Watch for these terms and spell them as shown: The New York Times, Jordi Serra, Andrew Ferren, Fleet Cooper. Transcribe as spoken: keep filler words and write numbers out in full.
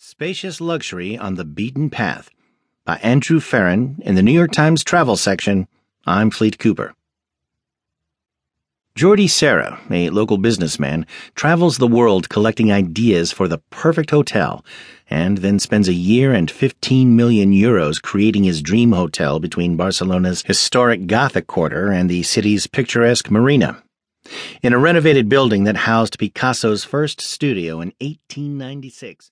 Spacious Luxury on the Beaten Path by Andrew Ferren in the New York Times Travel section. I'm Fleet Cooper. Jordi Serra, a local businessman, travels the world collecting ideas for the perfect hotel and then spends a year and fifteen million euros creating his dream hotel between Barcelona's historic Gothic quarter and the city's picturesque marina, in a renovated building that housed Picasso's first studio in eighteen ninety-six.